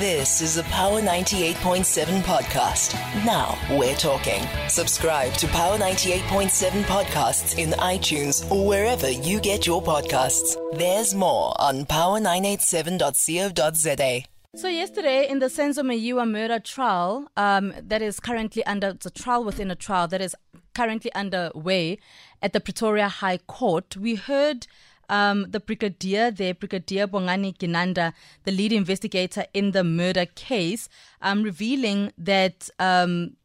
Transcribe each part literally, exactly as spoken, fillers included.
This is the Power ninety-eight point seven podcast. Now we're talking. Subscribe to Power ninety-eight point seven podcasts in iTunes or wherever you get your podcasts. There's more on power nine eight seven dot co dot za. So yesterday in the Senzo Meyiwa murder trial um, that is currently under, the trial within a trial that is currently underway at the Pretoria High Court, we heard um, the Brigadier there, Brigadier Bongani Gininda, the lead investigator in the murder case, um, revealing that um,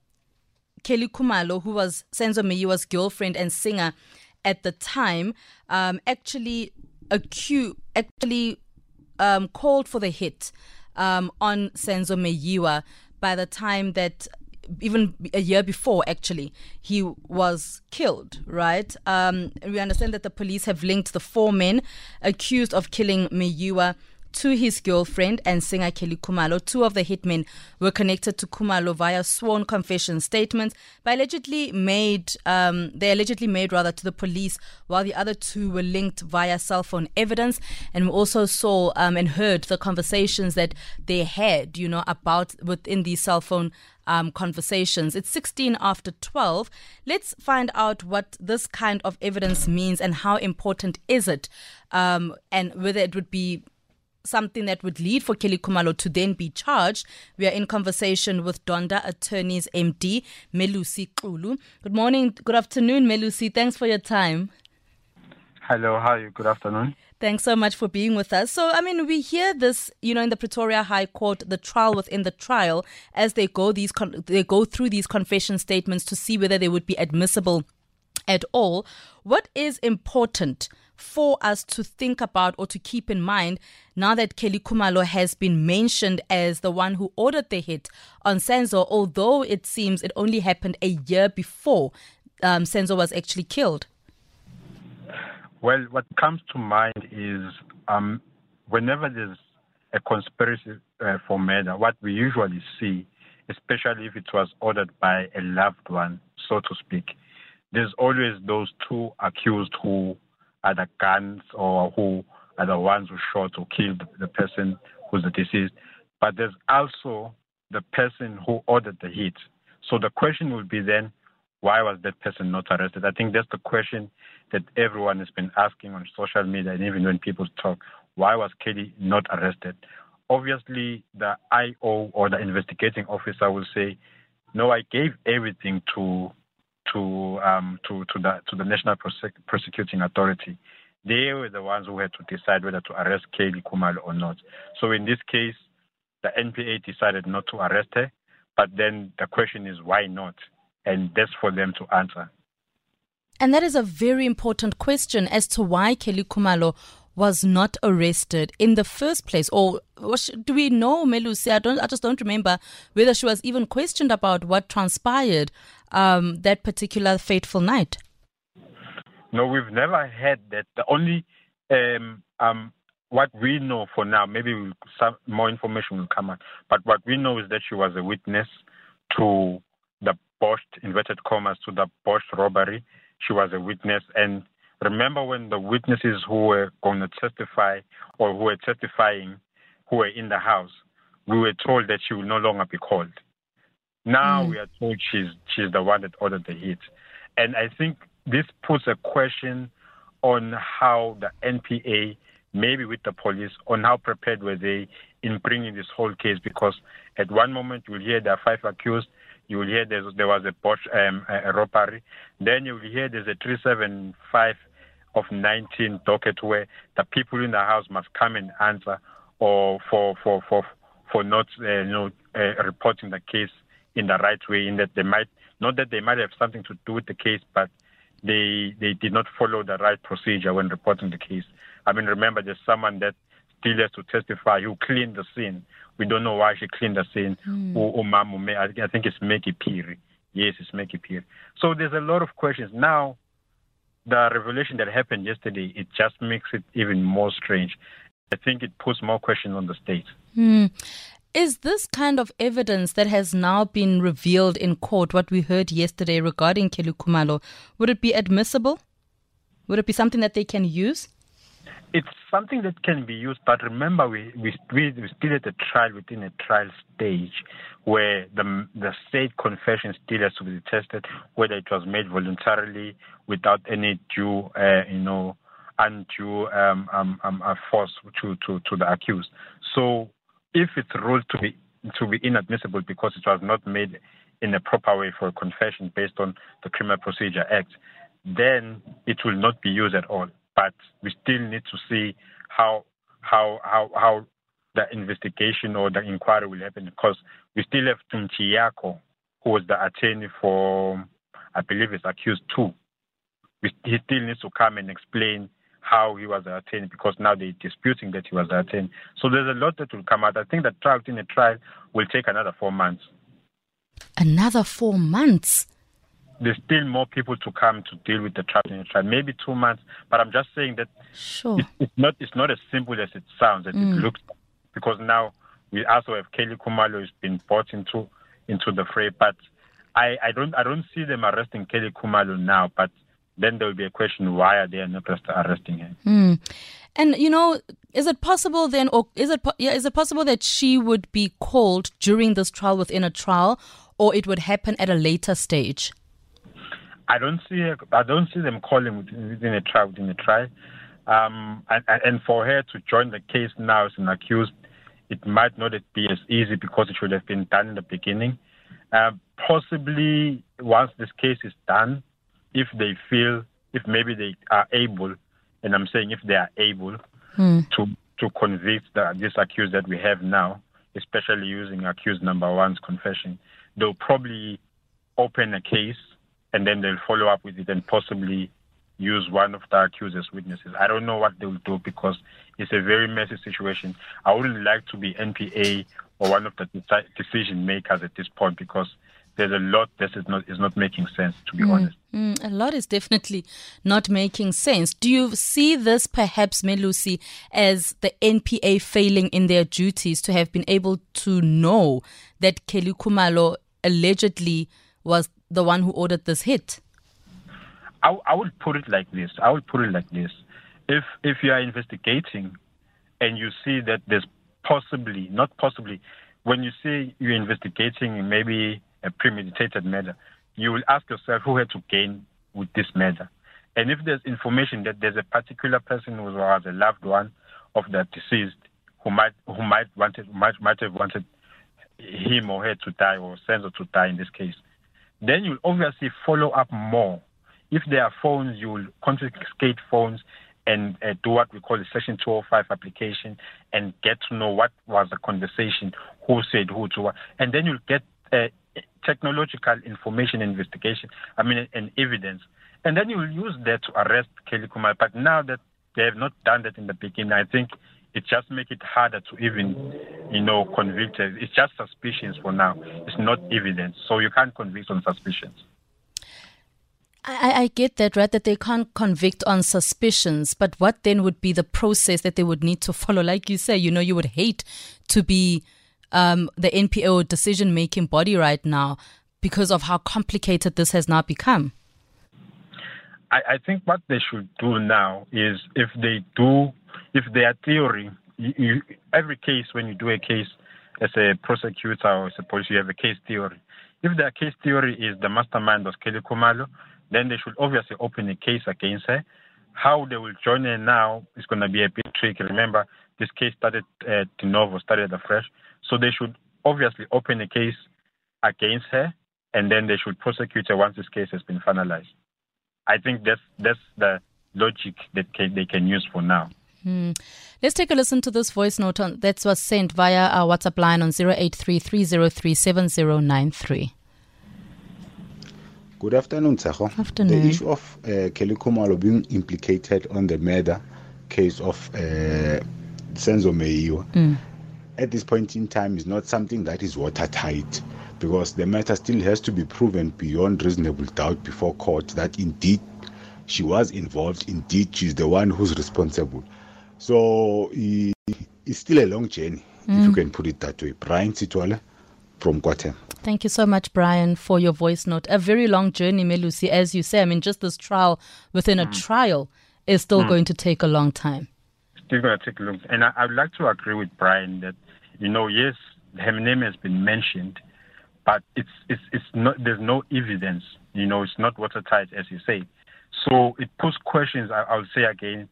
Kelly Khumalo, who was Senzo Meyiwa's girlfriend and singer at the time, um, actually, acu- actually um, called for the hit Um, on Senzo Meyiwa by the time that, even a year before actually, he was killed, right? Um, we understand that the police have linked the four men accused of killing Meyiwa to his girlfriend and singer Kelly Khumalo. Two of the hitmen were connected to Khumalo via sworn confession statements by allegedly made, um, they allegedly made rather to the police, while the other two were linked via cell phone evidence. And we also saw um, and heard the conversations that they had, you know, about within these cell phone Um, conversations. It's sixteen after twelve. Let's find out what this kind of evidence means and how important is it, um, and whether it would be something that would lead for Kelly Khumalo to then be charged. We are in conversation with Donda Attorneys M D, Melusi Kulu. Good morning, good afternoon, Melusi. Thanks for your time. Hello, how are you? Good afternoon. Thanks so much for being with us. So, I mean, we hear this, you know, in the Pretoria High Court, the trial within the trial, as they go these con- they go through these confession statements to see whether they would be admissible at all. What is important for us to think about or to keep in mind now that Kelly Khumalo has been mentioned as the one who ordered the hit on Senzo, although it seems it only happened a year before um, Senzo was actually killed? Well, what comes to mind is um, whenever there's a conspiracy uh, for murder, what we usually see, especially if it was ordered by a loved one, so to speak, there's always those two accused who are the guns or who are the ones who shot or killed the person who's the deceased. But there's also the person who ordered the hit. So the question would be then, why was that person not arrested? I think that's the question that everyone has been asking on social media, and even when people talk, why was Kelly not arrested? Obviously, the I O or the investigating officer will say, no, I gave everything to to um, to, to, the, to the National Prosec- Prosecuting Authority. They were the ones who had to decide whether to arrest Kelly Khumalo or not. So in this case, the N P A decided not to arrest her, but then the question is, why not? And that's for them to answer. And that is a very important question as to why Kelly Khumalo was not arrested in the first place. Or do we know, Melusi? I don't. I just don't remember whether she was even questioned about what transpired um, that particular fateful night. No, we've never had that. The only um, um, what we know for now, maybe we'll, some more information will come out. But what we know is that she was a witness to the botched, inverted commas, to the botched robbery. She was a witness. And remember, when the witnesses who were going to testify or who were testifying, who were in the house, we were told that she will no longer be called. Now mm. we are told she's, she's the one that ordered the hit. And I think this puts a question on how the N P A, maybe with the police, on how prepared were they in bringing this whole case, because at one moment you'll hear there are five accused, you will hear there was a, botch, um, a robbery. Then you will hear there's a three seventy-five of nineteen docket where the people in the house must come and answer or for for for, for not uh, you know, uh, reporting the case in the right way, in that they might, not that they might have something to do with the case, but they they did not follow the right procedure when reporting the case. I mean, remember, there's someone that still has to testify who cleaned the scene. We don't know why she cleaned the scene. Mm. Oh, oh, mom, oh, I think it's Meki Piri. Yes, it's Meki Piri. So there's a lot of questions. Now, the revelation that happened yesterday, it just makes it even more strange. I think it puts more questions on the state. Mm. Is this kind of evidence that has now been revealed in court, what we heard yesterday regarding Kelly Khumalo, would it be admissible? Would it be something that they can use? It's something that can be used, but remember, we we, we still at a trial within a trial stage where the the state confession still has to be tested whether it was made voluntarily without any due, uh, you know, undue um, um, um, force to, to, to the accused. So if it's ruled to be to be inadmissible because it was not made in a proper way for a confession based on the Criminal Procedure Act, then it will not be used at all. But we still need to see how how how how the investigation or the inquiry will happen, because we still have Nchiyako, who was the attorney for, I believe, is accused too. We, he still needs to come and explain how he was the attorney, because now they're disputing that he was the attorney. So there's a lot that will come out. I think the trial in the trial will take another four months. Another four months? There's still more people to come to deal with the trial in the trial. Maybe two months, but I'm just saying that sure. it, it's not it's not as simple as it sounds, as mm. it looks, because now we also have Kelly Khumalo who's been brought into into the fray. But I, I don't I don't see them arresting Kelly Khumalo now. But then there will be a question: why are they not arresting her? Mm. And you know, is it possible then, or is it yeah, is it possible that she would be called during this trial within a trial, or it would happen at a later stage? I don't see her, I don't see them calling within, within a trial within a trial, um, and, and for her to join the case now as an accused, it might not be as easy because it should have been done in the beginning. Uh, possibly once this case is done, if they feel, if maybe they are able, and I'm saying if they are able hmm. to to convict the, this accused that we have now, especially using accused number one's confession, they'll probably open a case. And then they'll follow up with it and possibly use one of the accuser's witnesses. I don't know what they will do because it's a very messy situation. I wouldn't like to be N P A or one of the de- decision makers at this point, because there's a lot that is not is not making sense, to be mm, honest. Mm, a lot is definitely not making sense. Do you see this perhaps, Melusi, as the N P A failing in their duties to have been able to know that Kelly Khumalo allegedly was the one who ordered this hit? I, I would put it like this. I would put it like this. If if you are investigating and you see that there's possibly, not possibly, when you say you're investigating maybe a premeditated murder, you will ask yourself who had to gain with this murder. And if there's information that there's a particular person who was a loved one of the deceased who might who might wanted might might have wanted him or her to die, or Senzo to die in this case, then you'll obviously follow up more. If there are phones, you'll confiscate phones and uh, do what we call the Section two oh five application and get to know what was the conversation, who said who to what. And then you'll get uh, technological information, investigation, I mean, and evidence. And then you'll use that to arrest Kelly Khumalo. But now that they have not done that in the beginning, I think it just makes it harder to even, you know, convict her. It's just suspicions for now. It's not evidence. So you can't convict on suspicions. I, I get that, right, that they can't convict on suspicions. But what then would be the process that they would need to follow? Like you say, you know, you would hate to be um, the N P O decision-making body right now because of how complicated this has now become. I, I think what they should do now is if they do... If their theory, you, you, every case, when you do a case as a prosecutor or as a police, you have a case theory. If their case theory is the mastermind was Kelly Khumalo, then they should obviously open a case against her. How they will join her now is going to be a big trick. Remember, this case started uh, de novo, started afresh. So they should obviously open a case against her, and then they should prosecute her once this case has been finalized. I think that's, that's the logic that can, they can use for now. Hmm. Let's take a listen to this voice note on, that was sent via our WhatsApp line on zero eight three three zero three seven zero nine three. Good afternoon, Tsaho. Afternoon. The issue of uh, Kelly Khumalo being implicated on the murder case of uh, Senzo Meyiwa mm. at this point in time is not something that is watertight, because the matter still has to be proven beyond reasonable doubt before court that indeed she was involved, indeed she's the one who's responsible. So it's still a long journey, mm. if you can put it that way. Brian Situala from Kwatem. Thank you so much, Brian, for your voice note. A very long journey, Melusi, as you say. I mean, just this trial within a trial is still mm. going to take a long time. They're going to take a look. And I, I would like to agree with Brian that, you know, yes, her name has been mentioned, but it's it's it's not. There's no evidence. You know, it's not watertight, as you say. So it puts questions. I, I'll say again,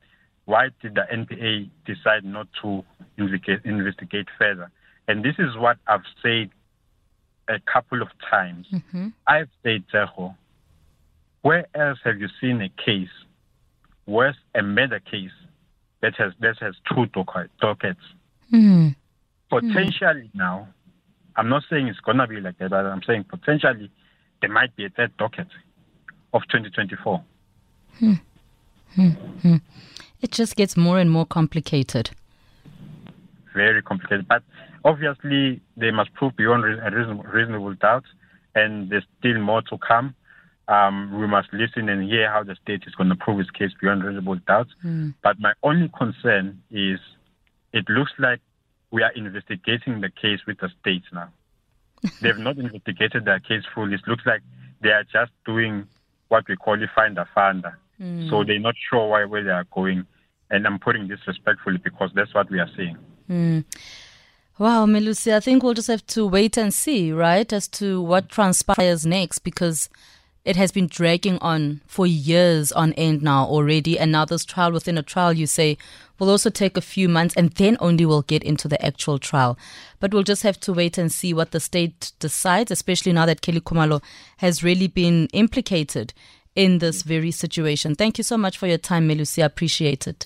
why did the N P A decide not to investigate, investigate further? And this is what I've said a couple of times. Mm-hmm. I've said, Zeho, where else have you seen a case, where's a murder case that has that has two dockets? Mm-hmm. Potentially mm-hmm. now, I'm not saying it's going to be like that, but I'm saying potentially there might be a third docket of twenty twenty-four. Hmm. Hmm. Hmm. It just gets more and more complicated. Very complicated. But obviously, they must prove beyond a reasonable, reasonable doubt, and there's still more to come. Um, we must listen and hear how the state is going to prove its case beyond reasonable doubt. Mm. But my only concern is it looks like we are investigating the case with the state now. They've not investigated their case fully. It looks like they are just doing what we call the finder-finder. Mm. So they're not sure why, where they are going. And I'm putting this respectfully because that's what we are seeing. Mm. Wow, Melusi, I think we'll just have to wait and see, right, as to what transpires next, because it has been dragging on for years on end now already. And now this trial within a trial, you say, will also take a few months and then only we'll get into the actual trial. But we'll just have to wait and see what the state decides, especially now that Kelly Khumalo has really been implicated in this very situation. Thank you so much for your time, Melusi. I appreciate it.